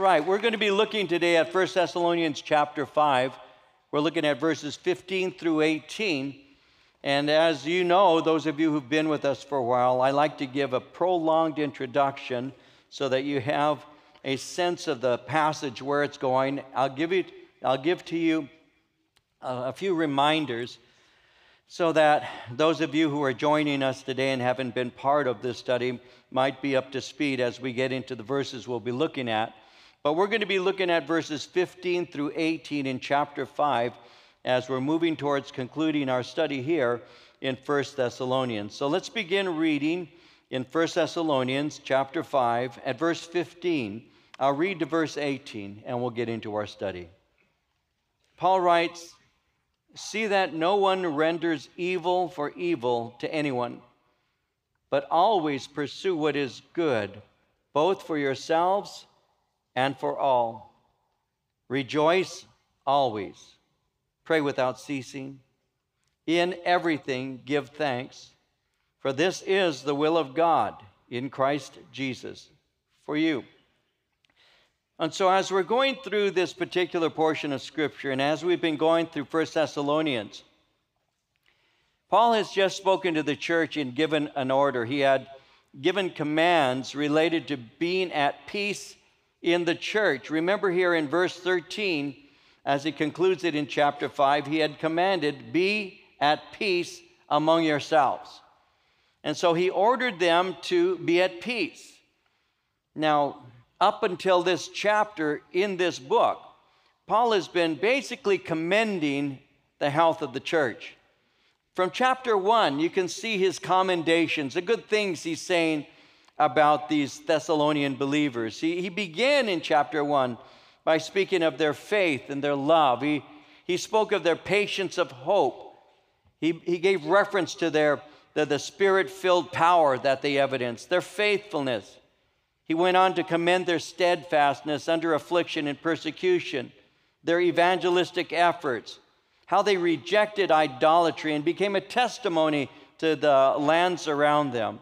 right. We're going to be looking today at 1 Thessalonians chapter 5. We're looking at verses 15 through 18. And as you know, those of you who've been with us for a while, I like to give a prolonged introduction so that you have a sense of the passage, where it's going. I'll give to you a few reminders so that those of you who are joining us today and haven't been part of this study might be up to speed as we get into the verses we'll be looking at. But we're going to be looking at verses 15 through 18 in chapter 5 as we're moving towards concluding our study here in 1 Thessalonians. So let's begin reading in 1 Thessalonians chapter 5 at verse 15. I'll read to verse 18 and we'll get into our study. Paul writes, "See that no one renders evil for evil to anyone, but always pursue what is good, both for yourselves and for all. Rejoice always. Pray without ceasing. In everything give thanks, for this is the will of God in Christ Jesus for you." And so as we're going through this particular portion of Scripture, and as we've been going through 1 Thessalonians, Paul has just spoken to the church and given an order. He had given commands related to being at peace in the church. Remember here in verse 13, as he concludes it in chapter 5, he had commanded, "Be at peace among yourselves." And so he ordered them to be at peace. Now, up until this chapter in this book, Paul has been basically commending the health of the church. From chapter 1, you can see his commendations, the good things he's saying about these Thessalonian believers. He began in chapter 1 by speaking of their faith and their love. He spoke of their patience of hope. He gave reference to the Spirit-filled power that they evidenced, their faithfulness. He went on to commend their steadfastness under affliction and persecution, their evangelistic efforts, how they rejected idolatry and became a testimony to the lands around them.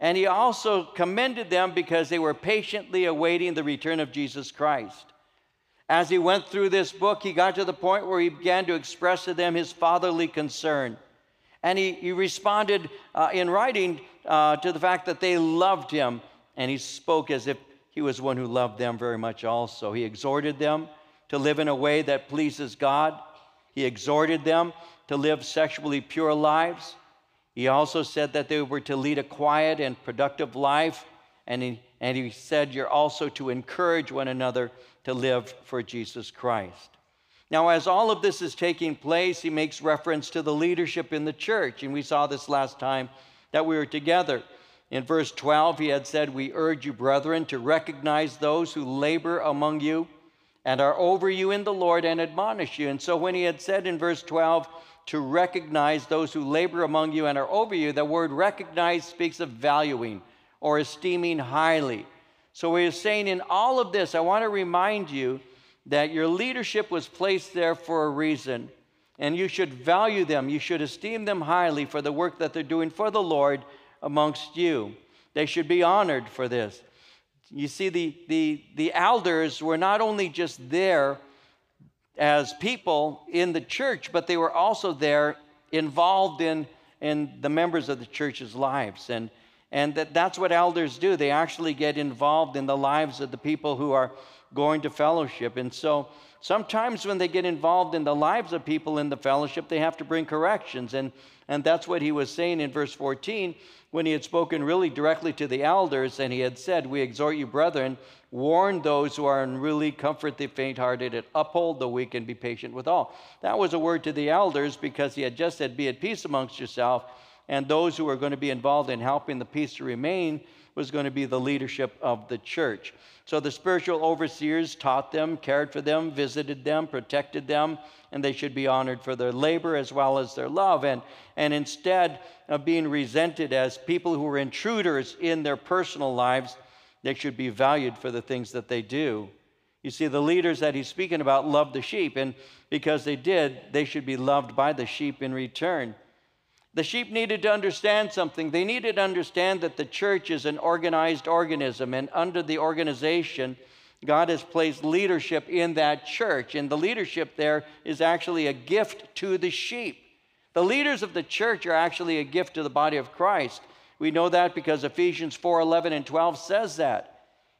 And he also commended them because they were patiently awaiting the return of Jesus Christ. As he went through this book, he got to the point where he began to express to them his fatherly concern. And he responded in writing to the fact that they loved him. And he spoke as if he was one who loved them very much also. He exhorted them to live in a way that pleases God. He exhorted them to live sexually pure lives. He also said that they were to lead a quiet and productive life. And he said, you're also to encourage one another to live for Jesus Christ. Now, as all of this is taking place, he makes reference to the leadership in the church. And we saw this last time that we were together. In verse 12, he had said, "We urge you, brethren, to recognize those who labor among you and are over you in the Lord and admonish you." And so when he had said in verse 12, to recognize those who labor among you and are over you, the word recognize speaks of valuing or esteeming highly. So he is saying in all of this, I want to remind you that your leadership was placed there for a reason. And you should value them. You should esteem them highly for the work that they're doing for the Lord amongst you. They should be honored for this. You see, the elders were not only just there as people in the church, but they were also there involved in the members of the church's lives. And that's what elders do. They actually get involved in the lives of the people who are going to fellowship. And so sometimes when they get involved in the lives of people in the fellowship, they have to bring corrections. And that's what he was saying in verse 14 when he had spoken really directly to the elders, and he had said, "We exhort you, brethren, warn those who are unruly, comfort the faint-hearted, and uphold the weak, and be patient with all." That was a word to the elders because he had just said, "Be at peace amongst yourself," and those who are going to be involved in helping the peace to remain was going to be the leadership of the church. So the spiritual overseers taught them, cared for them, visited them, protected them, and they should be honored for their labor as well as their love. And instead of being resented as people who were intruders in their personal lives, they should be valued for the things that they do. You see, the leaders that he's speaking about loved the sheep, and because they did, they should be loved by the sheep in return. The sheep needed to understand something. They needed to understand that the church is an organized organism, and under the organization, God has placed leadership in that church, and the leadership there is actually a gift to the sheep. The leaders of the church are actually a gift to the body of Christ. We know that because Ephesians 4:11 and 12 says that.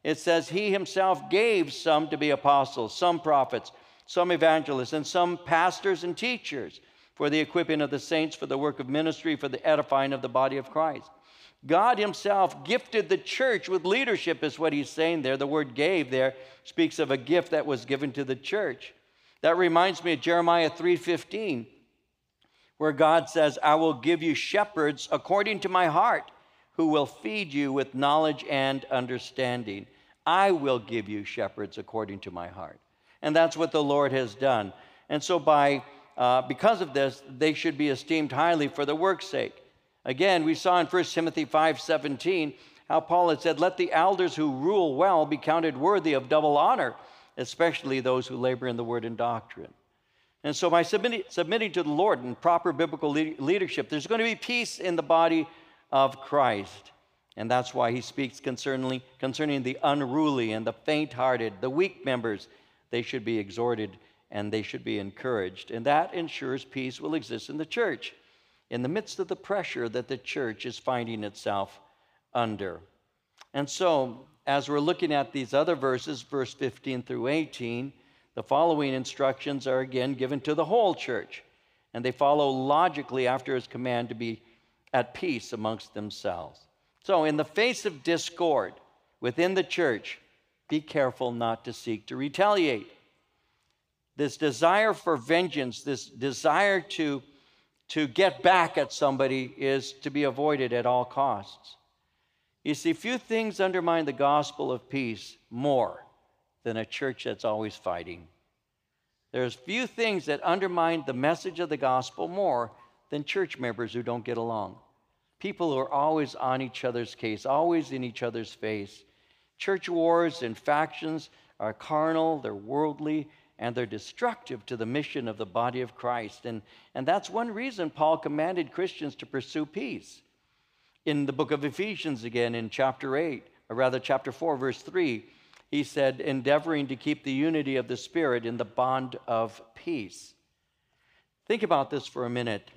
It says, He himself gave some to be apostles, some prophets, some evangelists, and some pastors and teachers for the equipping of the saints, for the work of ministry, for the edifying of the body of Christ. God himself gifted the church with leadership is what he's saying there. The word gave there speaks of a gift that was given to the church. That reminds me of Jeremiah 3:15, where God says, I will give you shepherds according to my heart, who will feed you with knowledge and understanding. I will give you shepherds according to my heart. And that's what the Lord has done. And so because of this, they should be esteemed highly for the work's sake. Again, we saw in 1 Timothy 5:17 how Paul had said, let the elders who rule well be counted worthy of double honor, especially those who labor in the word and doctrine. And so by submitting to the Lord and proper biblical leadership, there's going to be peace in the body of Christ. And that's why he speaks concerning the unruly and the faint-hearted, the weak members. They should be exhorted and they should be encouraged. And that ensures peace will exist in the church, in the midst of the pressure that the church is finding itself under. And so, as we're looking at these other verses, verse 15 through 18, the following instructions are again given to the whole church, and they follow logically after his command to be at peace amongst themselves. So, in the face of discord within the church, be careful not to seek to retaliate. This desire for vengeance, this desire to get back at somebody is to be avoided at all costs. You see, few things undermine the gospel of peace more than a church that's always fighting. There's few things that undermine the message of the gospel more than church members who don't get along. People who are always on each other's case, always in each other's face. Church wars and factions are carnal, they're worldly, and they're destructive to the mission of the body of Christ. And that's one reason Paul commanded Christians to pursue peace. In the book of Ephesians, again, in chapter 4, verse 3, he said, endeavoring to keep the unity of the Spirit in the bond of peace. Think about this for a minute.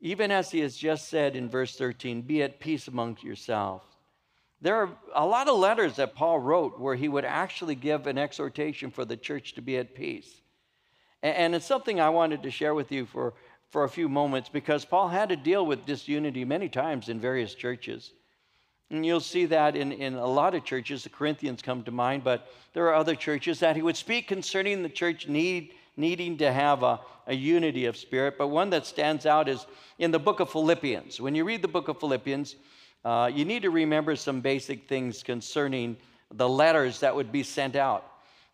Even as he has just said in verse 13, be at peace among yourselves. There are a lot of letters that Paul wrote where he would actually give an exhortation for the church to be at peace. And it's something I wanted to share with you for a few moments, because Paul had to deal with disunity many times in various churches. And you'll see that in a lot of churches. The Corinthians come to mind, but there are other churches that he would speak concerning the church needing to have a unity of spirit. But one that stands out is in the book of Philippians. When you read the book of Philippians, you need to remember some basic things concerning the letters that would be sent out.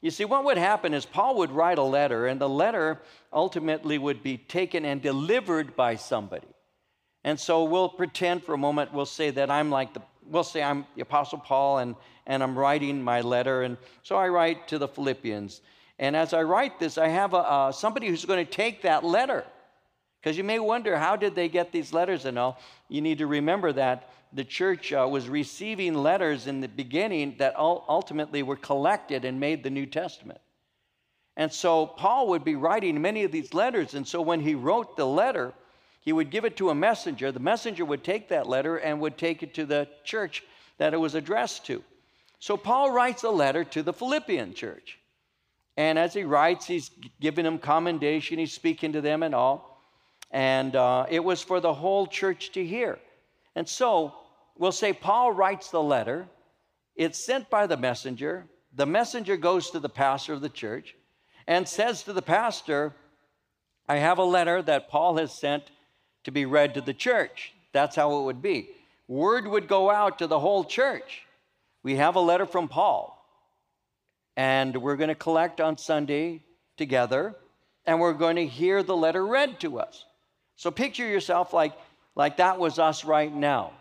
You see, what would happen is Paul would write a letter, and the letter ultimately would be taken and delivered by somebody. And so we'll pretend for a moment, we'll say that I'm the Apostle Paul, and I'm writing my letter, and so I write to the Philippians. And as I write this, I have somebody who's going to take that letter. Because you may wonder, how did they get these letters and all? You need to remember that the church was receiving letters in the beginning that ultimately were collected and made the New Testament. And so Paul would be writing many of these letters, and so when he wrote the letter, he would give it to a messenger. The messenger would take that letter and would take it to the church that it was addressed to. So Paul writes a letter to the Philippian church. And as he writes, he's giving them commendation, he's speaking to them and all. And it was for the whole church to hear. And so we'll say Paul writes the letter. It's sent by the messenger. The messenger goes to the pastor of the church and says to the pastor, I have a letter that Paul has sent to be read to the church. That's how it would be. Word would go out to the whole church. We have a letter from Paul. And we're going to collect on Sunday together. And we're going to hear the letter read to us. So picture yourself like that was us right now.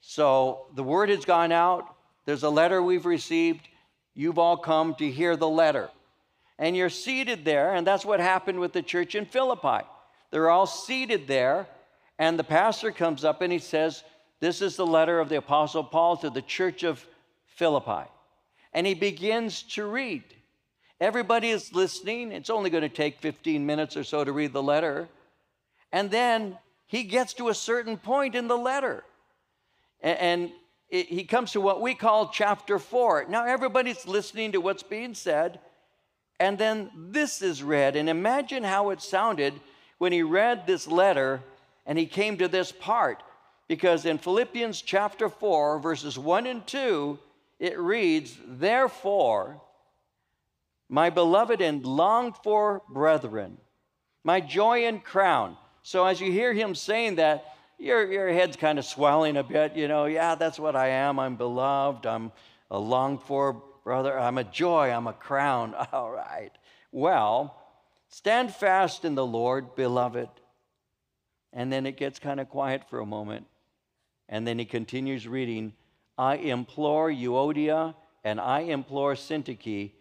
So the word has gone out. There's a letter we've received. You've all come to hear the letter. And you're seated there, and that's what happened with the church in Philippi. They're all seated there, and the pastor comes up and he says, this is the letter of the Apostle Paul to the church of Philippi. and he begins to read. Everybody is listening. It's only going to take 15 minutes or so to read the letter. And then he gets to a certain point in the letter. And he comes to what we call chapter 4. Now everybody's listening to what's being said. And then this is read. And imagine how it sounded when he read this letter and he came to this part. Because in Philippians chapter 4, verses 1 and 2, it reads, "Therefore, my beloved and longed-for brethren, my joy and crown." So as you hear him saying that, your head's kind of swelling a bit, you know, yeah, that's what I am. I'm beloved. I'm a longed-for brother. I'm a joy. I'm a crown. All right. Well, stand fast in the Lord, beloved. And then it gets kind of quiet for a moment. And then he continues reading, "I implore Euodia and I implore Syntyche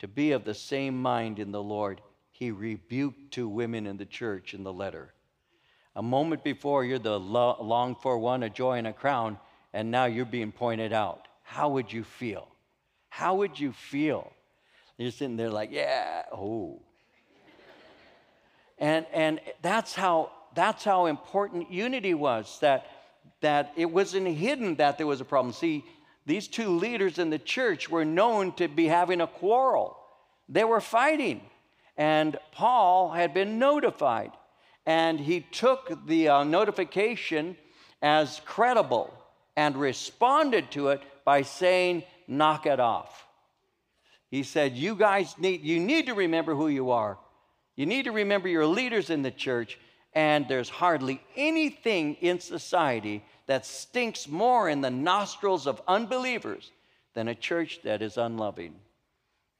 to be of the same mind in the Lord." He rebuked two women in the church in the letter. A moment before, you're the longed-for one, a joy and a crown, and now you're being pointed out. How would you feel? How would you feel? You're sitting there like, yeah, oh. And that's how important unity was, that it wasn't hidden that there was a problem. See, these two leaders in the church were known to be having a quarrel. They were fighting, and Paul had been notified. And he took the notification as credible and responded to it by saying, "Knock it off." He said, "You guys need to remember who you are. You need to remember your leaders in the church. And there's hardly anything in society that stinks more in the nostrils of unbelievers than a church that is unloving.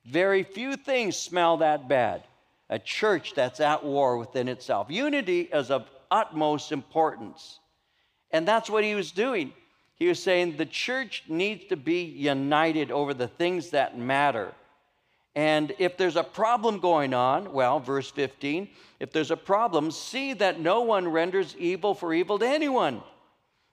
Very few things smell that bad. A church that's at war within itself." Unity is of utmost importance. And that's what he was doing. He was saying the church needs to be united over the things that matter. And if there's a problem going on, well, verse 15, if there's a problem, see that no one renders evil for evil to anyone,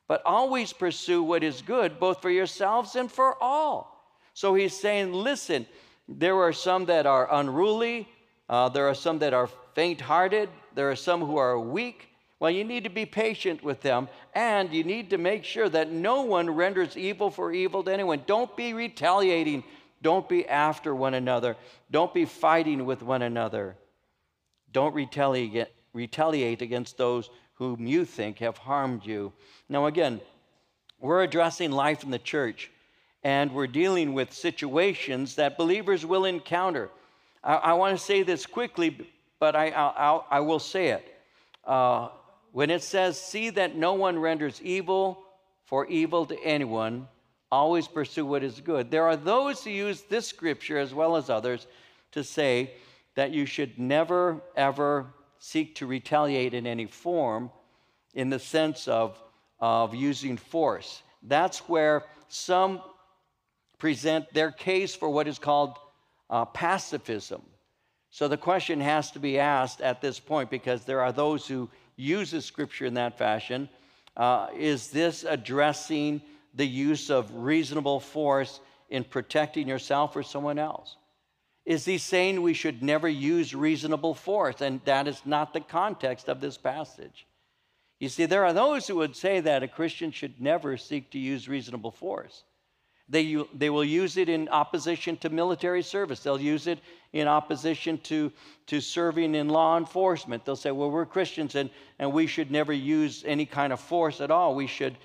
but always pursue what is good, both for yourselves and for all. So he's saying, listen, there are some that are unruly. There are some that are faint-hearted. There are some who are weak. Well, you need to be patient with them, and you need to make sure that no one renders evil for evil to anyone. Don't be retaliating. Don't be after one another. Don't be fighting with one another. Don't retaliate against those whom you think have harmed you. Now, again, we're addressing life in the church, and we're dealing with situations that believers will encounter. I want to say this quickly, but I will say it. When it says, "See that no one renders evil for evil to anyone, always pursue what is good," there are those who use this scripture as well as others to say that you should never, ever seek to retaliate in any form in the sense of using force. That's where some present their case for what is called pacifism. So the question has to be asked at this point, because there are those who use the scripture in that fashion. Is this addressing the use of reasonable force in protecting yourself or someone else? Is he saying we should never use reasonable force? And that is not the context of this passage. You see, there are those who would say that a Christian should never seek to use reasonable force. They will use it in opposition to military service. They'll use it in opposition to serving in law enforcement. They'll say, well, we're Christians, and we should never use any kind of force at all. We should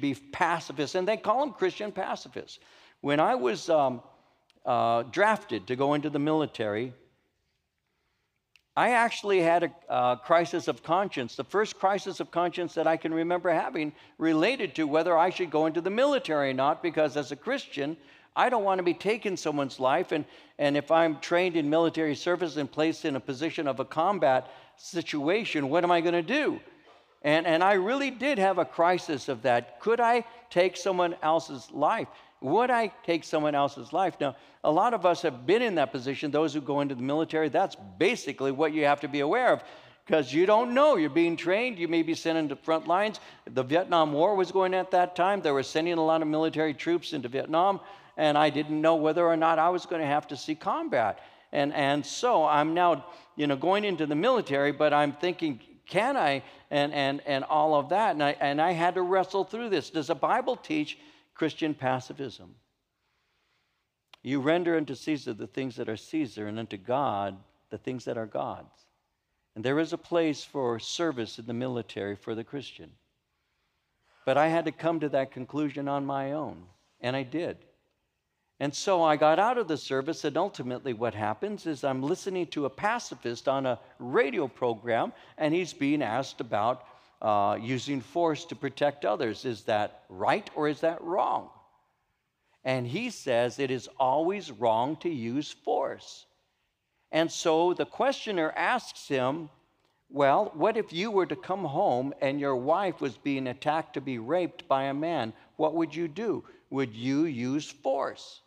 be pacifists. And they call them Christian pacifists. When I was drafted to go into the military, I actually had a crisis of conscience, the first crisis of conscience that I can remember having, related to whether I should go into the military or not, because as a Christian, I don't want to be taking someone's life, and if I'm trained in military service and placed in a position of a combat situation, what am I going to do? And I really did have a crisis of that. Could I take someone else's life? Would I take someone else's life? Now, a lot of us have been in that position. Those who go into the military, that's basically what you have to be aware of, because you don't know. You're being trained. You may be sent into front lines. The Vietnam War was going at that time. They were sending a lot of military troops into Vietnam, and I didn't know whether or not I was going to have to see combat. And so I'm now, you know, going into the military, but I'm thinking, can I, and all of that. And I had to wrestle through this. Does the Bible teach Christian pacifism? You render unto Caesar the things that are Caesar, and unto God the things that are God's. And there is a place for service in the military for the Christian. But I had to come to that conclusion on my own, and I did. And so I got out of the service, and ultimately what happens is I'm listening to a pacifist on a radio program, and he's being asked about using force to protect others. Is that right or is that wrong? And he says it is always wrong to use force. And so the questioner asks him, well, what if you were to come home and your wife was being attacked to be raped by a man? What would you do? Would you use force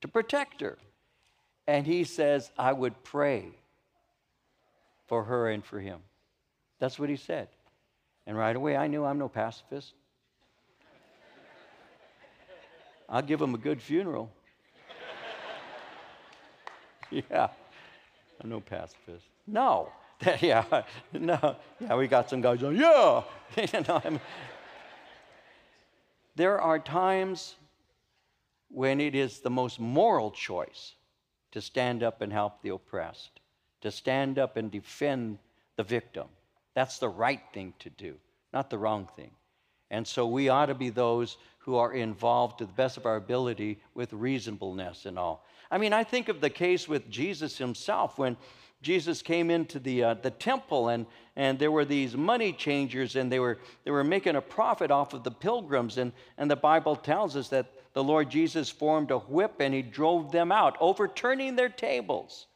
to protect her? And he says, I would pray for her and for him. That's what he said. And right away, I knew I'm no pacifist. I'll give him a good funeral. Yeah, I'm no pacifist. No. Yeah, no, yeah, we got some guys going, yeah. You know, I mean, there are times when it is the most moral choice to stand up and help the oppressed, to stand up and defend the victim. That's the right thing to do, not the wrong thing. And so we ought to be those who are involved to the best of our ability with reasonableness and all. I mean, I think of the case with Jesus himself when Jesus came into the temple, and there were these money changers, and they were making a profit off of the pilgrims. And the Bible tells us that the Lord Jesus formed a whip, and he drove them out, overturning their tables.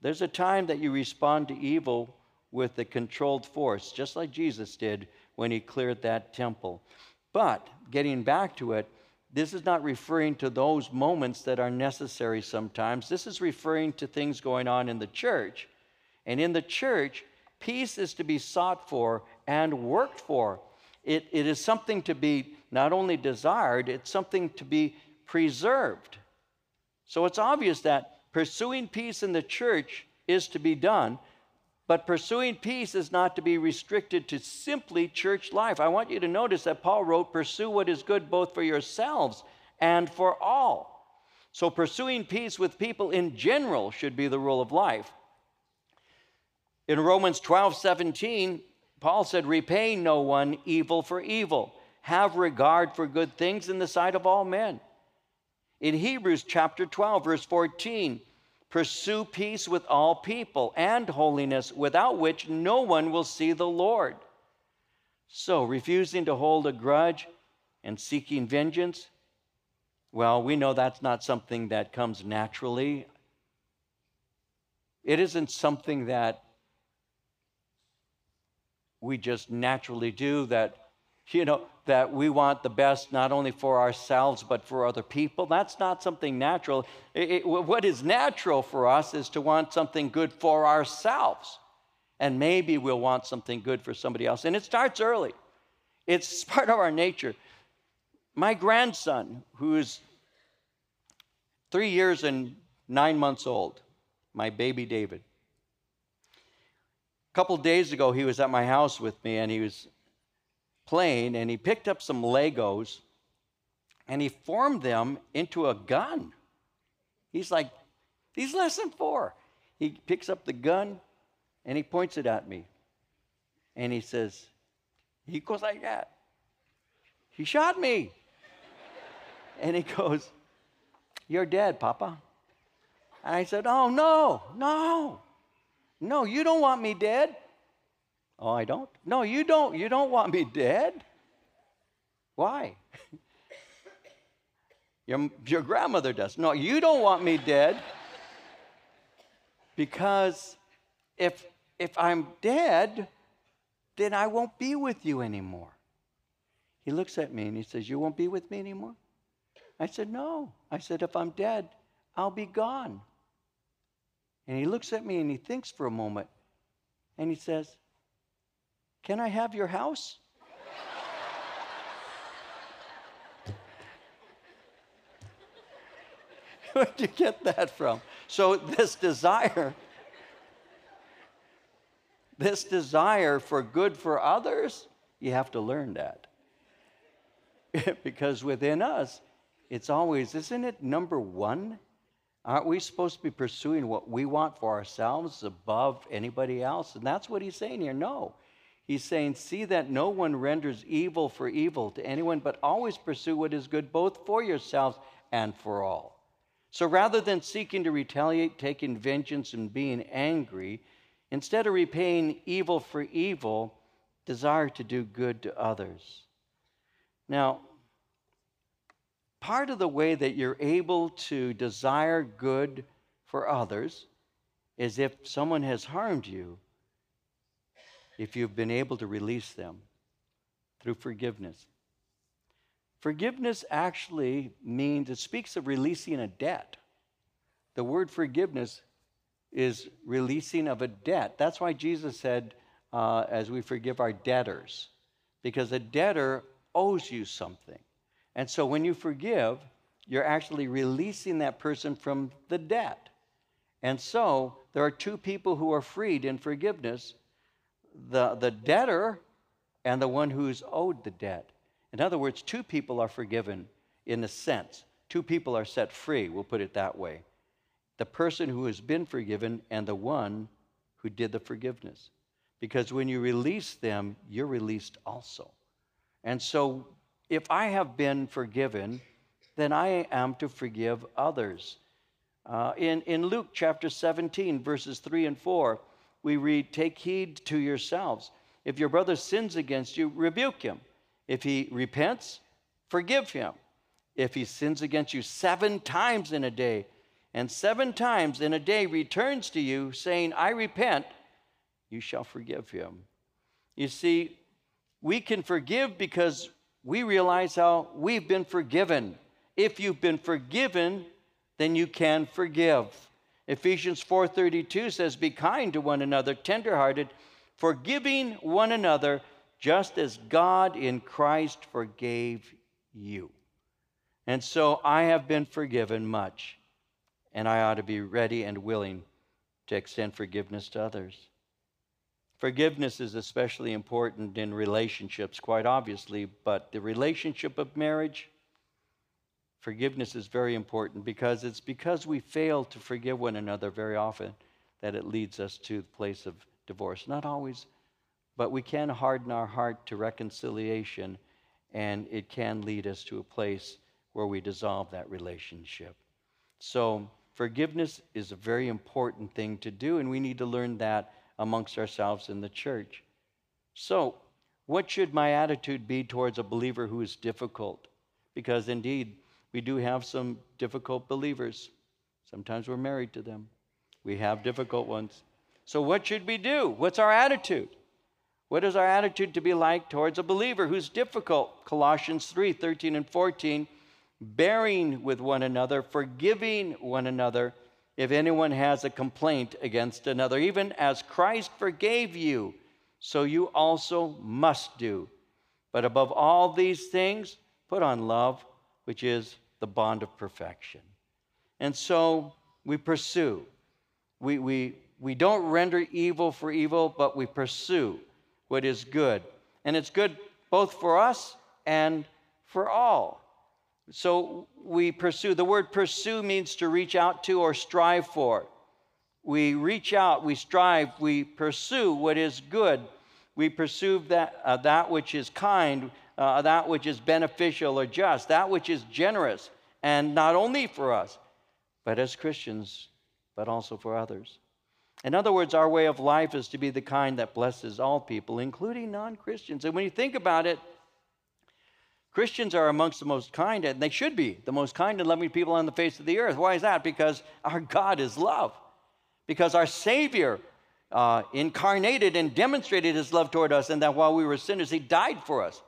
There's a time that you respond to evil with the controlled force, just like Jesus did when he cleared that temple. But getting back to it, this is not referring to those moments that are necessary sometimes. This is referring to things going on in the church. And in the church, peace is to be sought for and worked for. It is something to be not only desired, it's something to be preserved. So it's obvious that pursuing peace in the church is to be done, but pursuing peace is not to be restricted to simply church life. I want you to notice that Paul wrote, pursue what is good both for yourselves and for all. So pursuing peace with people in general should be the rule of life. In Romans 12:17, Paul said, repay no one evil for evil. Have regard for good things in the sight of all men. In Hebrews chapter 12, verse 14, pursue peace with all people and holiness, without which no one will see the Lord. So, refusing to hold a grudge and seeking vengeance, well, we know that's not something that comes naturally. It isn't something that we just naturally do, that, you know, that we want the best not only for ourselves but for other people. That's not something natural. What is natural for us is to want something good for ourselves. And maybe we'll want something good for somebody else. And it starts early. It's part of our nature. My grandson, who's 3 years and 9 months old, my baby David, a couple days ago he was at my house with me, and he was playing, and he picked up some Legos and he formed them into a gun. He's like, he's less than four. He picks up the gun and he points it at me. And he says, he goes like that. He shot me. And he goes, you're dead, Papa. And I said, oh, no, you don't want me dead. Oh, I don't? No, you don't. You don't want me dead. Why? Your grandmother does. No, you don't want me dead. Because if I'm dead, then I won't be with you anymore. He looks at me and he says, you won't be with me anymore? I said, no. I said, if I'm dead, I'll be gone. And he looks at me and he thinks for a moment. And he says, can I have your house? Where'd you get that from? So this desire for good for others, you have to learn that. Because within us, it's always, isn't it number one? Aren't we supposed to be pursuing what we want for ourselves above anybody else? And that's what he's saying here. No. He's saying, see that no one renders evil for evil to anyone, but always pursue what is good both for yourselves and for all. So rather than seeking to retaliate, taking vengeance, and being angry, instead of repaying evil for evil, desire to do good to others. Now, part of the way that you're able to desire good for others is if someone has harmed you, if you've been able to release them through forgiveness. Forgiveness actually means, it speaks of releasing a debt. The word forgiveness is releasing of a debt. That's why Jesus said, as we forgive our debtors, because a debtor owes you something. And so when you forgive, you're actually releasing that person from the debt. And so there are two people who are freed in forgiveness, the debtor and the one who's owed the debt. In other words, two people are forgiven in a sense. Two people are set free, we'll put it that way. The person who has been forgiven and the one who did the forgiveness. Because when you release them, you're released also. And so if I have been forgiven, then I am to forgive others. In Luke chapter 17, verses 3 and 4, we read, take heed to yourselves. If your brother sins against you, rebuke him. If he repents, forgive him. If he sins against you 7 times in a day, and 7 times in a day returns to you, saying, I repent, you shall forgive him. You see, we can forgive because we realize how we've been forgiven. If you've been forgiven, then you can forgive. Ephesians 4:32 says, be kind to one another, tenderhearted, forgiving one another, just as God in Christ forgave you. And so I have been forgiven much, and I ought to be ready and willing to extend forgiveness to others. Forgiveness is especially important in relationships, quite obviously, but the relationship of marriage, forgiveness is very important because it's because we fail to forgive one another very often that it leads us to the place of divorce. Not always, but we can harden our heart to reconciliation, and it can lead us to a place where we dissolve that relationship. So forgiveness is a very important thing to do, and we need to learn that amongst ourselves in the church. So, what should my attitude be towards a believer who is difficult? Because indeed, we do have some difficult believers. Sometimes we're married to them. We have difficult ones. So what should we do? What's our attitude? What is our attitude to be like towards a believer who's difficult? Colossians 3:13 and 14, bearing with one another, forgiving one another, if anyone has a complaint against another, even as Christ forgave you, so you also must do. But above all these things, put on love, which is the bond of perfection. And so we pursue. We don't render evil for evil, but we pursue what is good. And it's good both for us and for all. So we pursue. The word pursue means to reach out to or strive for. We reach out, we strive, we pursue what is good. We pursue that which is kind, that which is beneficial or just, that which is generous, and not only for us, but as Christians, but also for others. In other words, our way of life is to be the kind that blesses all people, including non-Christians. And when you think about it, Christians are amongst the most kind, and they should be, the most kind and loving people on the face of the earth. Why is that? Because our God is love. Because our Savior incarnated and demonstrated his love toward us, and that while we were sinners, he died for us.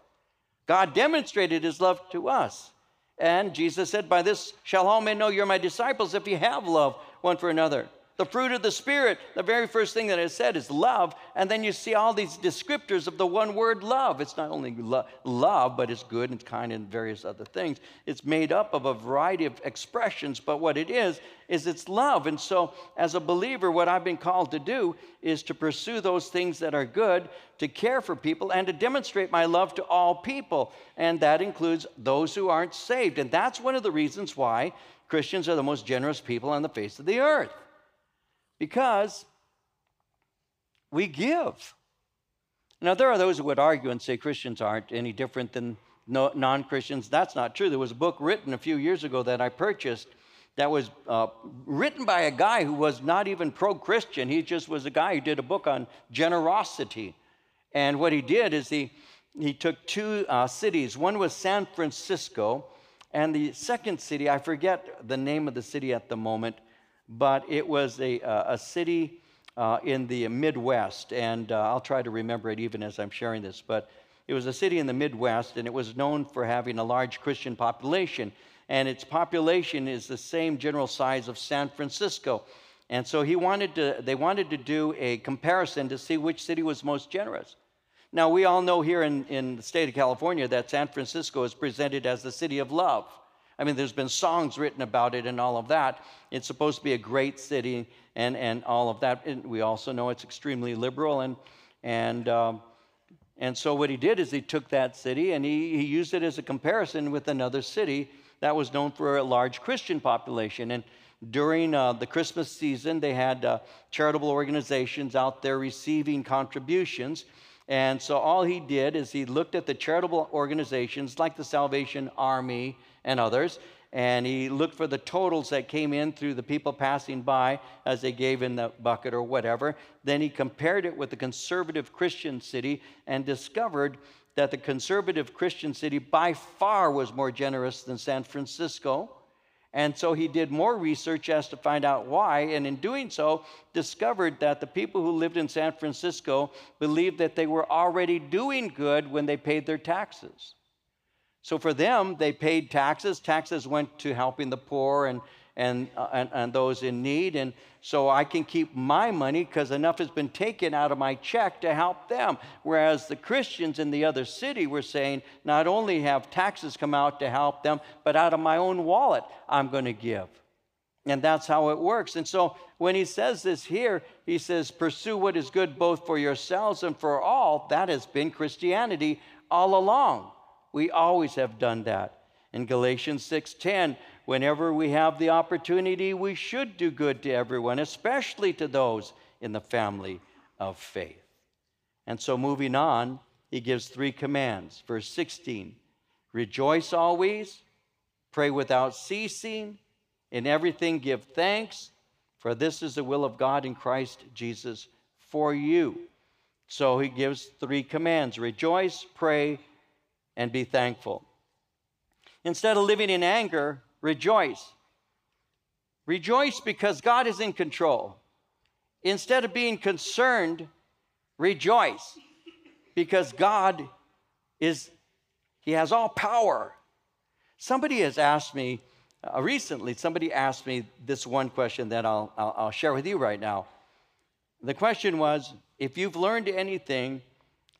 God demonstrated his love to us. And Jesus said, by this shall all men know you're my disciples, if you have love one for another. The fruit of the Spirit, the very first thing that it said is love, and then you see all these descriptors of the one word love. It's not only love, but it's good and kind and various other things. It's made up of a variety of expressions, but what it is it's love. And so as a believer, what I've been called to do is to pursue those things that are good, to care for people, and to demonstrate my love to all people, and that includes those who aren't saved. And that's one of the reasons why Christians are the most generous people on the face of the earth. Because we give. Now, there are those who would argue and say Christians aren't any different than non-Christians. That's not true. There was a book written a few years ago that I purchased that was written by a guy who was not even pro-Christian. He just was a guy who did a book on generosity. And what he did is he took two cities. One was San Francisco, and the second city, I forget the name of the city at the moment, but it was a city in the Midwest, and I'll try to remember it even as I'm sharing this, but it was a city in the Midwest, and it was known for having a large Christian population, and its population is the same general size of San Francisco. And so they wanted to do a comparison to see which city was most generous. Now, we all know here in the state of California that San Francisco is presented as the city of love. I mean, there's been songs written about it and all of that. It's supposed to be a great city and all of that. And we also know it's extremely liberal. And so what he did is he took that city and he used it as a comparison with another city that was known for a large Christian population. And during the Christmas season, they had charitable organizations out there receiving contributions. And so all he did is he looked at the charitable organizations like the Salvation Army and others, and he looked for the totals that came in through the people passing by as they gave in the bucket or whatever. Then he compared it with the conservative Christian city and discovered that the conservative Christian city by far was more generous than San Francisco. And so he did more research as to find out why, and in doing so, discovered that the people who lived in San Francisco believed that they were already doing good when they paid their taxes. So for them, they paid taxes. Taxes went to helping the poor and those in need. And so I can keep my money because enough has been taken out of my check to help them. Whereas the Christians in the other city were saying, not only have taxes come out to help them, but out of my own wallet, I'm going to give. And that's how it works. And so when he says this here, he says, pursue what is good both for yourselves and for all. That has been Christianity all along. We always have done that. In Galatians 6:10, whenever we have the opportunity, we should do good to everyone, especially to those in the family of faith. And so moving on, he gives three commands. Verse 16, rejoice always, pray without ceasing, in everything give thanks, for this is the will of God in Christ Jesus for you. So he gives three commands: rejoice, pray, and be thankful. Instead of living in anger, rejoice. Rejoice because God is in control. Instead of being concerned, rejoice because God He has all power. Somebody has asked me, recently, somebody asked me this one question that I'll share with you right now. The question was, if you've learned anything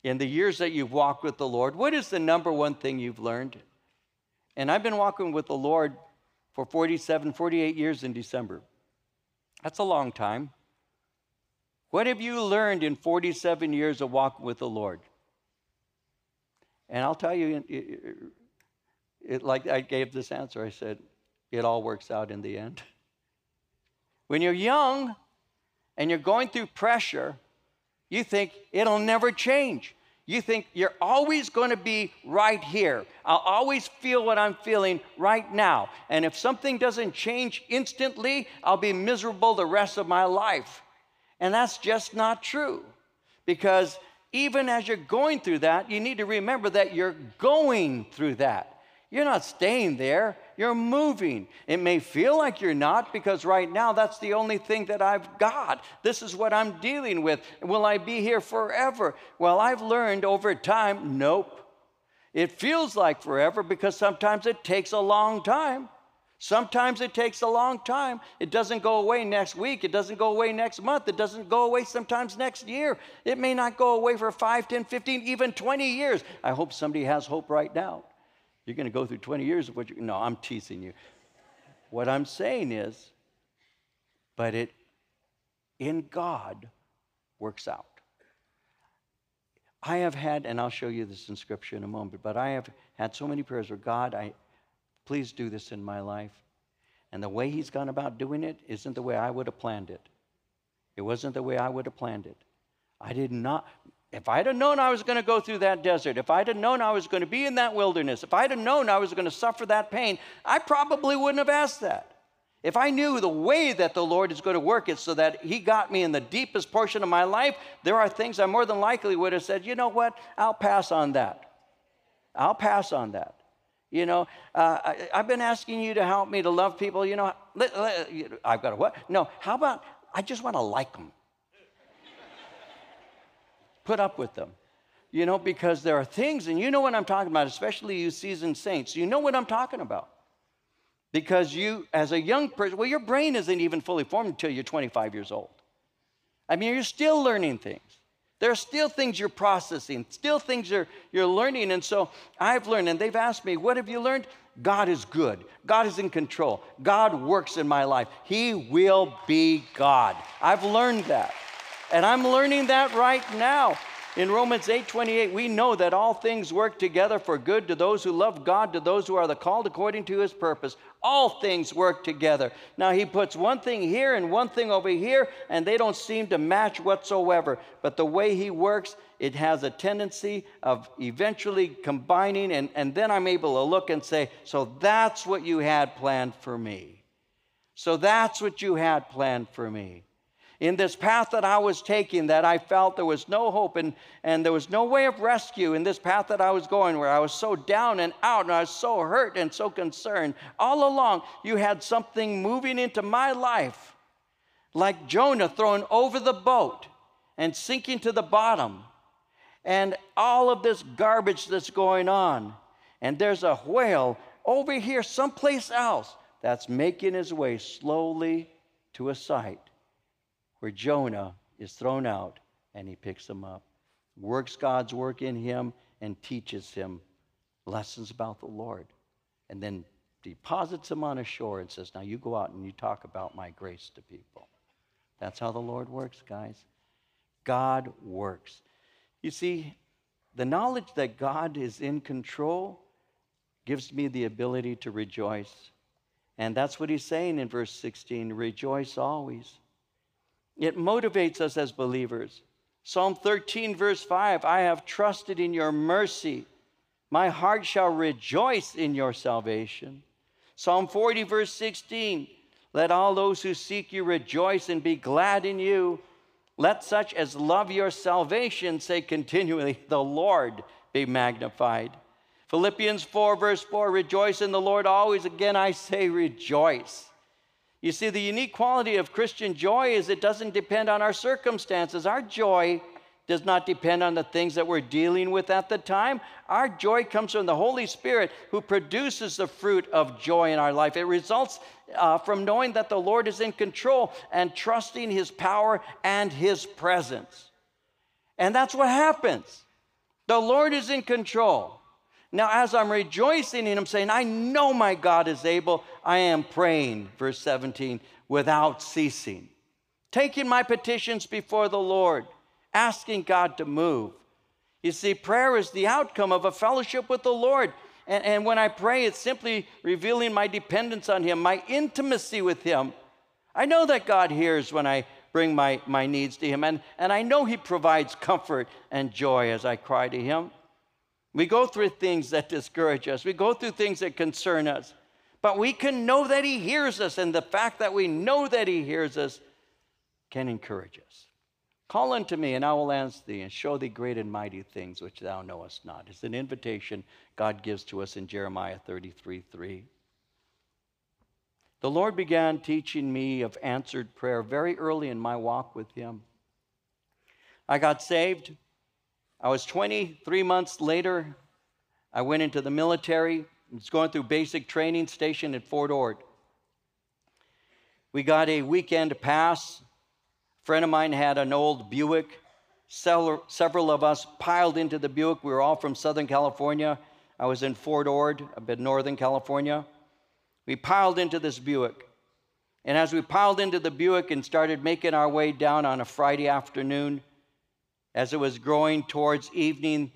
in the years that you've walked with the Lord, what is the number one thing you've learned? And I've been walking with the Lord for 48 years in December. That's a long time. What have you learned in 47 years of walking with the Lord? And I'll tell you, like I gave this answer, I said, it all works out in the end. When you're young and you're going through pressure, you think it'll never change. You think you're always going to be right here. I'll always feel what I'm feeling right now. And if something doesn't change instantly, I'll be miserable the rest of my life. And that's just not true. Because even as you're going through that, you need to remember that you're going through that. You're not staying there. You're moving. It may feel like you're not because right now that's the only thing that I've got. This is what I'm dealing with. Will I be here forever? Well, I've learned over time, nope. It feels like forever because sometimes it takes a long time. Sometimes it takes a long time. It doesn't go away next week. It doesn't go away next month. It doesn't go away sometimes next year. It may not go away for 5, 10, 15, even 20 years. I hope somebody has hope right now. You're going to go through 20 years of what you... No, I'm teasing you. What I'm saying is, but it, in God, works out. I have had, and I'll show you this in Scripture in a moment, but I have had so many prayers where, God, please do this in my life. And the way he's gone about doing it isn't the way I would have planned it. It wasn't the way I would have planned it. I did not. If I'd have known I was going to go through that desert, if I'd have known I was going to be in that wilderness, if I'd have known I was going to suffer that pain, I probably wouldn't have asked that. If I knew the way that the Lord is going to work it so that he got me in the deepest portion of my life, there are things I more than likely would have said, you know what, I'll pass on that. I'll pass on that. You know, I've been asking you to help me to love people. You know, I've got a what? No, how about I just want to like them? Put up with them. You know, because there are things, and you know what I'm talking about, especially you seasoned saints. You know what I'm talking about. Because you, as a young person, well, your brain isn't even fully formed until you're 25 years old. I mean, you're still learning things. There are still things you're processing, still things you're learning. And so I've learned, and they've asked me, what have you learned? God is good. God is in control. God works in my life. He will be God. I've learned that. And I'm learning that right now. In Romans 8:28, we know that all things work together for good to those who love God, to those who are the called according to his purpose. All things work together. Now, he puts one thing here and one thing over here, and they don't seem to match whatsoever. But the way he works, it has a tendency of eventually combining, and then I'm able to look and say, so that's what you had planned for me. So that's what you had planned for me. In this path that I was taking, that I felt there was no hope and there was no way of rescue, in this path that I was going, where I was so down and out and I was so hurt and so concerned, all along you had something moving into my life, like Jonah thrown over the boat and sinking to the bottom, and all of this garbage that's going on. And there's a whale over here someplace else that's making his way slowly to a site, where Jonah is thrown out and he picks him up, works God's work in him and teaches him lessons about the Lord, and then deposits him on a shore and says, now you go out and you talk about my grace to people. That's how the Lord works, guys. God works. You see, the knowledge that God is in control gives me the ability to rejoice. And that's what he's saying in verse 16, rejoice always. It motivates us as believers. Psalm 13, verse 5, I have trusted in your mercy. My heart shall rejoice in your salvation. Psalm 40, verse 16, let all those who seek you rejoice and be glad in you. Let such as love your salvation say continually, the Lord be magnified. Philippians 4, verse 4, rejoice in the Lord always. Again, I say rejoice. You see, the unique quality of Christian joy is it doesn't depend on our circumstances. Our joy does not depend on the things that we're dealing with at the time. Our joy comes from the Holy Spirit, who produces the fruit of joy in our life. It results from knowing that the Lord is in control and trusting his power and his presence. And that's what happens. The Lord is in control. Now, as I'm rejoicing in him, saying, I know my God is able, I am praying, verse 17, without ceasing, taking my petitions before the Lord, asking God to move. You see, prayer is the outcome of a fellowship with the Lord. And when I pray, it's simply revealing my dependence on him, my intimacy with him. I know that God hears when I bring my needs to him, and I know he provides comfort and joy as I cry to him. We go through things that discourage us. We go through things that concern us. But we can know that he hears us, and the fact that we know that he hears us can encourage us. Call unto me, and I will answer thee, and show thee great and mighty things which thou knowest not. It's an invitation God gives to us in Jeremiah 33:3. The Lord began teaching me of answered prayer very early in my walk with him. I got saved. I was 23 months later. I went into the military. I was going through basic training, stationed at Fort Ord. We got a weekend pass. A friend of mine had an old Buick. Several of us piled into the Buick. We were all from Southern California. I was in Fort Ord, up in Northern California. We piled into this Buick. And as we piled into the Buick and started making our way down on a Friday afternoon, as it was growing towards evening,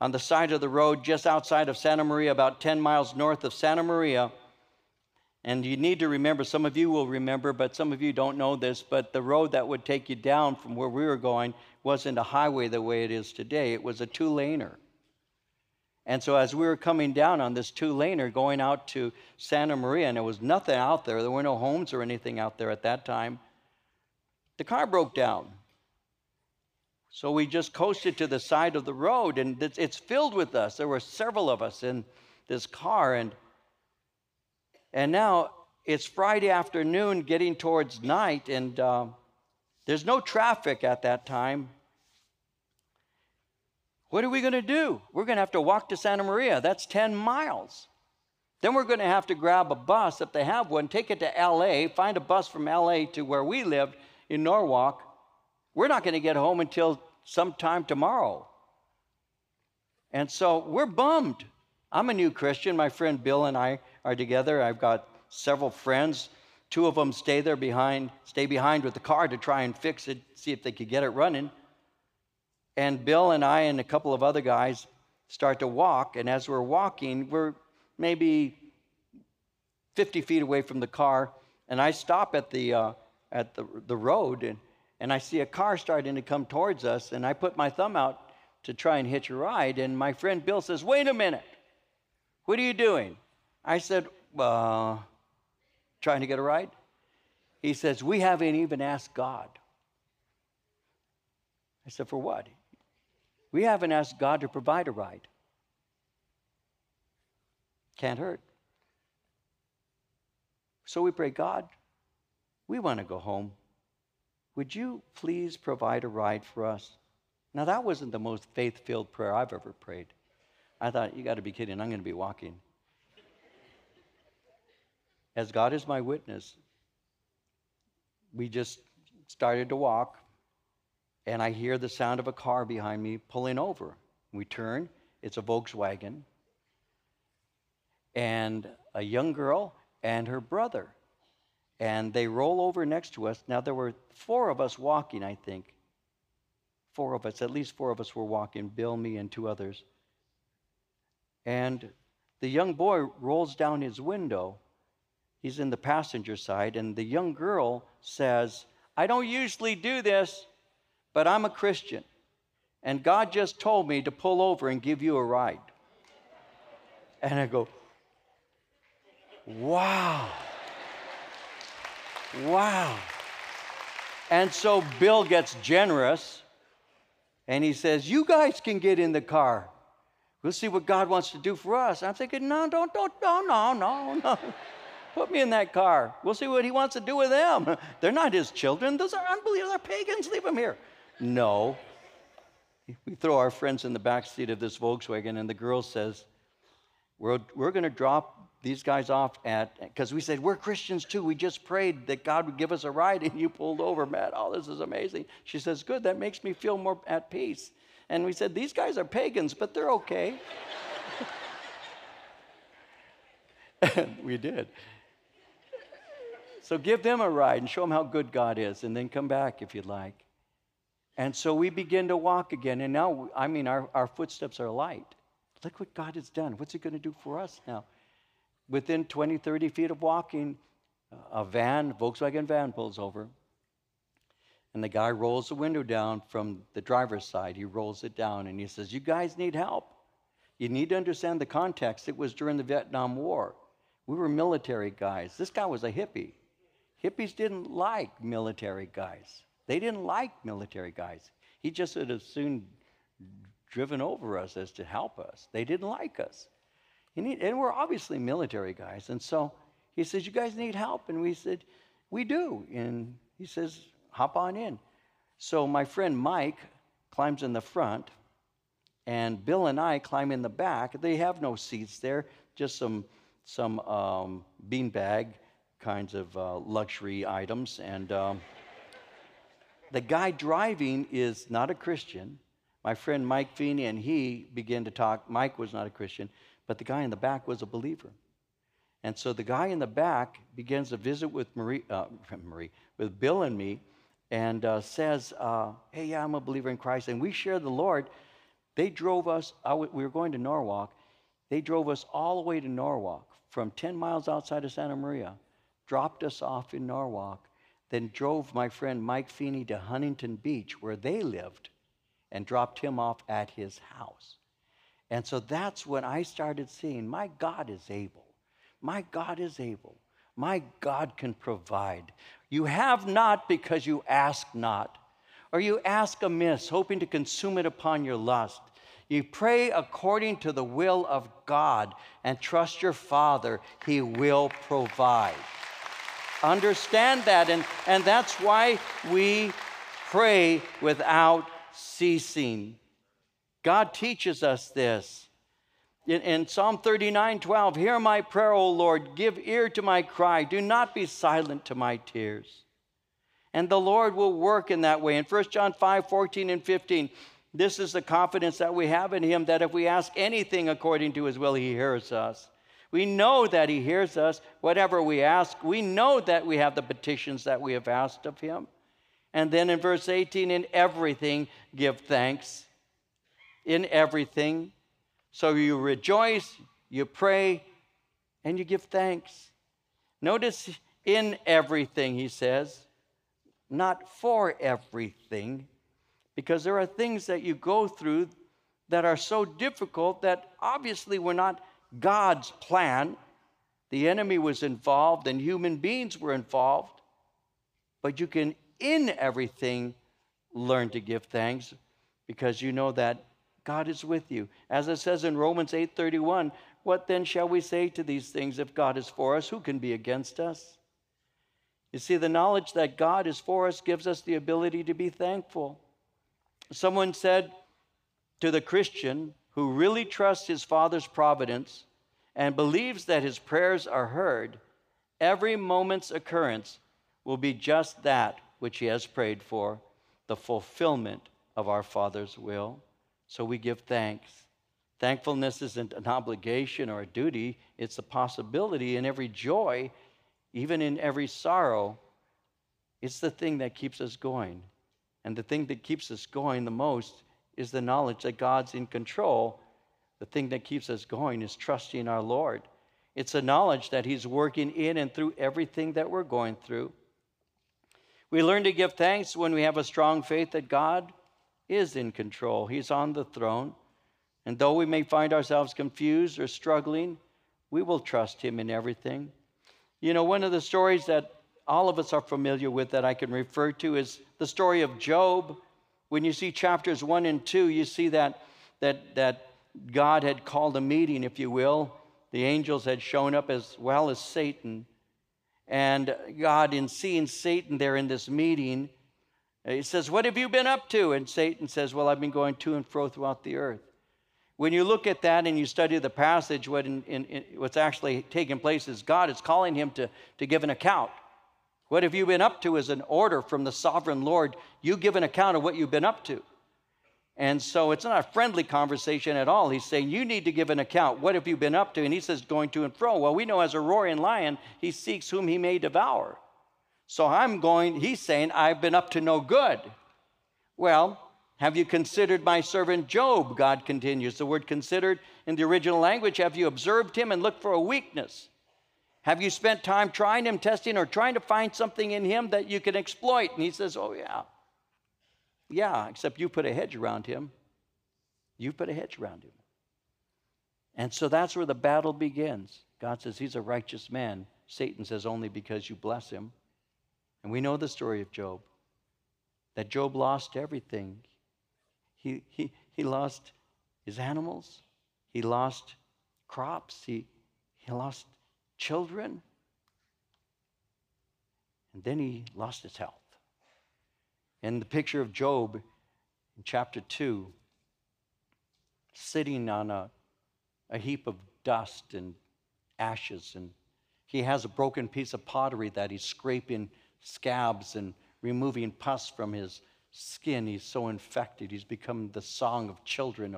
on the side of the road just outside of Santa Maria, about 10 miles north of Santa Maria, and you need to remember, some of you will remember, but some of you don't know this, but the road that would take you down from where we were going wasn't a highway the way it is today. It was a two-laner. And so as we were coming down on this two-laner going out to Santa Maria, and there was nothing out there, there were no homes or anything out there at that time, the car broke down. So we just coasted to the side of the road, and it's filled with us. There were several of us in this car, and now it's Friday afternoon getting towards night, and there's no traffic at that time. What are we going to do? We're going to have to walk to Santa Maria. That's 10 miles. Then we're going to have to grab a bus, if they have one, take it to L.A., find a bus from L.A. to where we lived in Norwalk. We're not going to get home until sometime tomorrow. And so we're bummed. I'm a new Christian. My friend Bill and I are together. I've got several friends. Two of them stay behind with the car to try and fix it, see if they could get it running. And Bill and I and a couple of other guys start to walk, and as we're walking, we're maybe 50 feet away from the car, and I stop at the road, and I see a car starting to come towards us, and I put my thumb out to try and hitch a ride, and my friend Bill says, "Wait a minute, what are you doing?" I said, trying to get a ride? He says, "We haven't even asked God." I said, "For what?" "We haven't asked God to provide a ride." Can't hurt. So we pray, "God, we want to go home. Would you please provide a ride for us?" Now, that wasn't the most faith-filled prayer I've ever prayed. I thought, you got to be kidding, I'm going to be walking. As God is my witness, we just started to walk. And I hear the sound of a car behind me pulling over. We turn. It's a Volkswagen. And a young girl and her brother. And they roll over next to us. Now, there were four of us walking, I think. Four of us, at least four of us were walking. Bill, me, and two others. And the young boy rolls down his window. He's in the passenger side. And the young girl says, "I don't usually do this, but I'm a Christian, and God just told me to pull over and give you a ride." And I go, wow. Wow. And so Bill gets generous, and he says, "You guys can get in the car. We'll see what God wants to do for us." And I'm thinking, no, no. Put me in that car. We'll see what he wants to do with them. They're not his children. Those are unbelievers. They're pagans. Leave them here. No. We throw our friends in the back seat of this Volkswagen, and the girl says, we're going to drop these guys off at, because we said, we're Christians too. We just prayed that God would give us a ride, and you pulled over, Matt. Oh, this is amazing. She says, good, that makes me feel more at peace. And we said, these guys are pagans, but they're okay. And we did. So give them a ride and show them how good God is, and then come back if you'd like. And so we begin to walk again, and now, I mean, our footsteps are light. Look what God has done. What's he going to do for us now? Within 20, 30 feet of walking, a van, Volkswagen van, pulls over, and the guy rolls the window down from the driver's side. He rolls it down, and he says, "You guys need help. You need to understand the context. It was during the Vietnam War. We were military guys." This guy was a hippie. Hippies didn't like military guys. They didn't like military guys. He just would have soon driven over us as to help us. They didn't like us. And we're obviously military guys. And so he says, "You guys need help?" And we said, "We do." And he says, "Hop on in." So my friend Mike climbs in the front, and Bill and I climb in the back. They have no seats there, just some beanbag kinds of luxury items. And the guy driving is not a Christian. My friend Mike Feeney and he began to talk. Mike was not a Christian, but the guy in the back was a believer. And so the guy in the back begins to visit with with Bill and me, and says, hey, yeah, I'm a believer in Christ. And we share the Lord. They drove us, we were going to Norwalk. They drove us all the way to Norwalk from 10 miles outside of Santa Maria, dropped us off in Norwalk, then drove my friend Mike Feeney to Huntington Beach where they lived and dropped him off at his house. And so that's when I started seeing, my God is able. My God is able. My God can provide. You have not because you ask not, or you ask amiss, hoping to consume it upon your lust. You pray according to the will of God and trust your Father. He will provide. Understand that, and that's why we pray without ceasing. God teaches us this. In Psalm 39:12, hear my prayer, O Lord, give ear to my cry, do not be silent to my tears. And the Lord will work in that way. In 1 John 5:14 and 15, this is the confidence that we have in him, that if we ask anything according to his will, he hears us. We know that he hears us, whatever we ask. We know that we have the petitions that we have asked of him. And then in verse 18, in everything give thanks. In everything. So you rejoice, you pray, and you give thanks. Notice in everything, he says, not for everything, because there are things that you go through that are so difficult that obviously were not God's plan. The enemy was involved and human beings were involved, but you can in everything learn to give thanks because you know that God is with you. As it says in Romans 8:31, what then shall we say to these things? If God is for us, who can be against us? You see, the knowledge that God is for us gives us the ability to be thankful. Someone said to the Christian who really trusts his Father's providence and believes that his prayers are heard, every moment's occurrence will be just that which he has prayed for, the fulfillment of our Father's will. So we give thanks. Thankfulness isn't an obligation or a duty. It's a possibility in every joy, even in every sorrow. It's the thing that keeps us going. And the thing that keeps us going the most is the knowledge that God's in control. The thing that keeps us going is trusting our Lord. It's a knowledge that he's working in and through everything that we're going through. We learn to give thanks when we have a strong faith that God is in control. He's on the throne. And though we may find ourselves confused or struggling, we will trust him in everything. You know, one of the stories that all of us are familiar with that I can refer to is the story of Job. When you see chapters 1 and 2, you see that God had called a meeting, if you will. The angels had shown up as well as Satan. And God, in seeing Satan there in this meeting, he says, what have you been up to? And Satan says, well, I've been going to and fro throughout the earth. When you look at that and you study the passage, what's actually taking place is God is calling him to give an account. What have you been up to is an order from the sovereign Lord. You give an account of what you've been up to. And so it's not a friendly conversation at all. He's saying, you need to give an account. What have you been up to? And he says, going to and fro. Well, we know as a roaring lion, he seeks whom he may devour. So he's saying, I've been up to no good. Well, have you considered my servant Job? God continues. The word considered in the original language, have you observed him and looked for a weakness? Have you spent time trying him, testing, or trying to find something in him that you can exploit? And he says, oh, yeah. Yeah, except you put a hedge around him. You put a hedge around him. And so that's where the battle begins. God says he's a righteous man. Satan says only because you bless him. And we know the story of Job, that Job lost everything. He lost his animals. He lost crops. He lost children. And then he lost his health. In the picture of Job in chapter 2, sitting on a heap of dust and ashes, and He has a broken piece of pottery that he's scraping scabs and removing pus from his skin. He's so infected. He's become the song of children,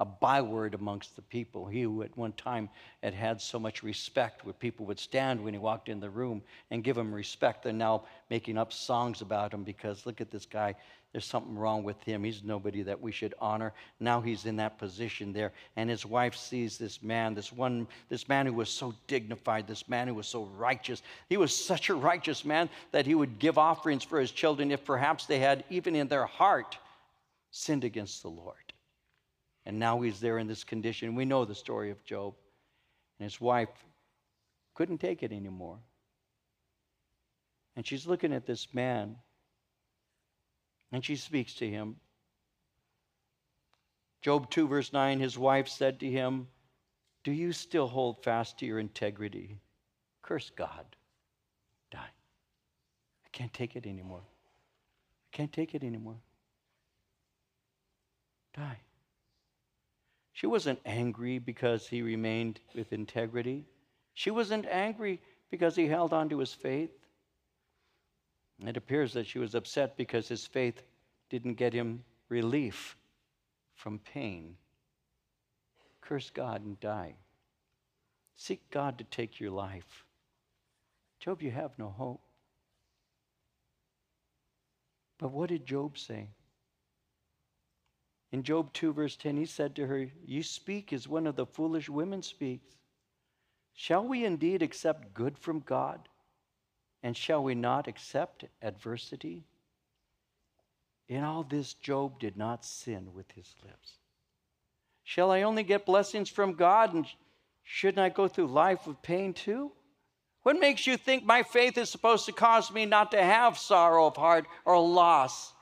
a byword amongst the people. He who at one time had had so much respect, where people would stand when he walked in the room and give him respect. They're now making up songs about him because look at this guy. There's something wrong with him. He's nobody that we should honor. Now he's in that position there. And his wife sees this man, this man who was so dignified, this man who was so righteous. He was such a righteous man that he would give offerings for his children if perhaps they had, even in their heart, sinned against the Lord. And now he's there in this condition. We know the story of Job. And his wife couldn't take it anymore. And she's looking at this man. And she speaks to him. Job 2, verse 9, his wife said to him, "Do you still hold fast to your integrity? Curse God. Die. I can't take it anymore. I can't take it anymore. Die." She wasn't angry because he remained with integrity. She wasn't angry because he held on to his faith. And it appears that she was upset because his faith didn't get him relief from pain. Curse God and die. Seek God to take your life. Job, you have no hope. But what did Job say? In Job 2, verse 10, he said to her, "You speak as one of the foolish women speaks. Shall we indeed accept good from God? And shall we not accept adversity?" In all this, Job did not sin with his lips. Shall I only get blessings from God, and shouldn't I go through life with pain too? What makes you think my faith is supposed to cause me not to have sorrow of heart or loss?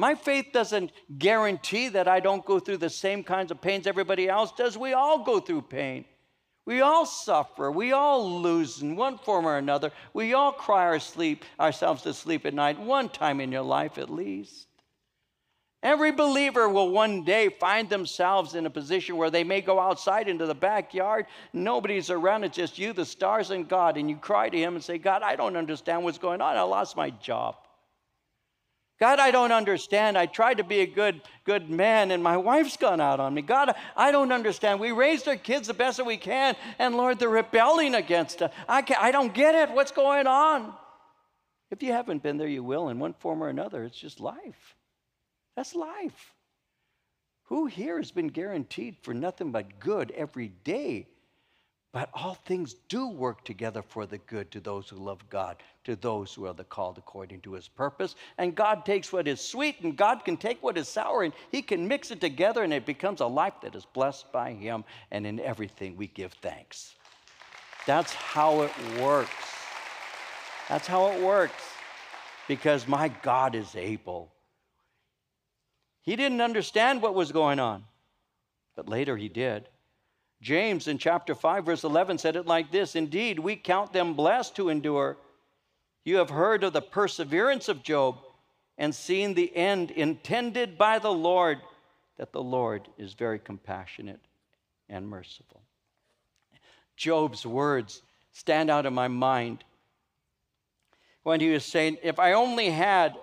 My faith doesn't guarantee that I don't go through the same kinds of pains everybody else does. We all go through pain. We all suffer. We all lose in one form or another. We all cry ourselves to sleep at night, one time in your life at least. Every believer will one day find themselves in a position where they may go outside into the backyard. Nobody's around. It's just you, the stars, and God. And you cry to him and say, "God, I don't understand what's going on. I lost my job. God, I don't understand. I tried to be a good man, and my wife's gone out on me. God, I don't understand. We raised our kids the best that we can, and Lord, they're rebelling against us. I don't get it. What's going on?" If you haven't been there, you will in one form or another. It's just life. That's life. Who here has been guaranteed for nothing but good every day? But all things do work together for the good to those who love God, to those who are the called according to his purpose. And God takes what is sweet, and God can take what is sour, and he can mix it together, and it becomes a life that is blessed by him, and in everything we give thanks. That's how it works. That's how it works, because my God is able. He didn't understand what was going on, but later he did. James in chapter 5, verse 11 said it like this, "Indeed, we count them blessed who endure. You have heard of the perseverance of Job and seen the end intended by the Lord, that the Lord is very compassionate and merciful." Job's words stand out in my mind when he was saying, "If I only had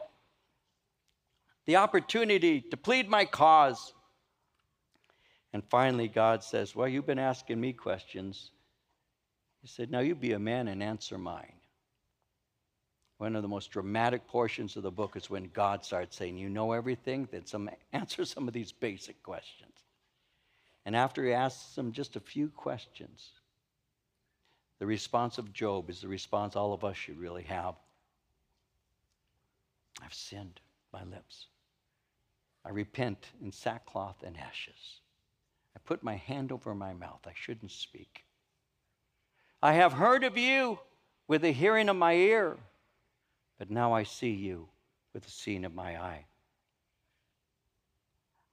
the opportunity to plead my cause." And finally, God says, "Well, you've been asking me questions." He said, "Now you be a man and answer mine." One of the most dramatic portions of the book is when God starts saying, "You know everything, then answer some of these basic questions." And after he asks them just a few questions, the response of Job is the response all of us should really have. "I've sinned with my lips. I repent in sackcloth and ashes. I put my hand over my mouth. I shouldn't speak. I have heard of you with the hearing of my ear, but now I see you with the seeing of my eye.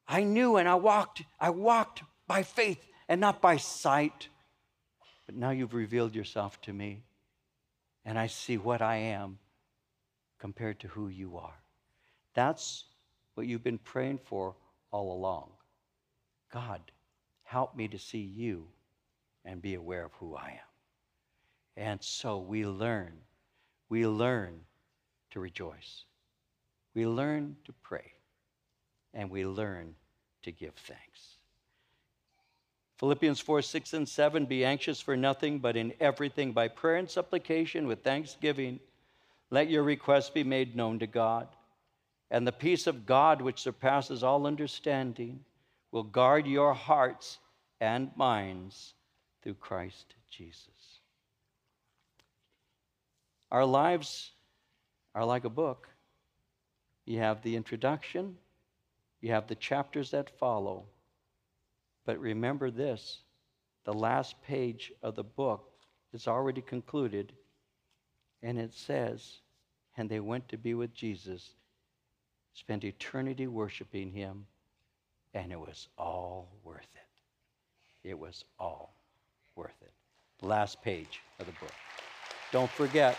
I knew and I walked by faith and not by sight, but now you've revealed yourself to me, and I see what I am compared to who you are." That's what you've been praying for all along. "God, help me to see you and be aware of who I am." And so we learn to rejoice. We learn to pray, and we learn to give thanks. Philippians 4:6-7, be anxious for nothing, but in everything by prayer and supplication with thanksgiving, let your requests be made known to God. And the peace of God, which surpasses all understanding, will guard your hearts and minds through Christ Jesus. Our lives are like a book. You have the introduction, you have the chapters that follow, but remember this, the last page of the book is already concluded, and it says, and they went to be with Jesus, spent eternity worshiping him, and it was all worth it. It was all worth it. Last page of the book. Don't forget.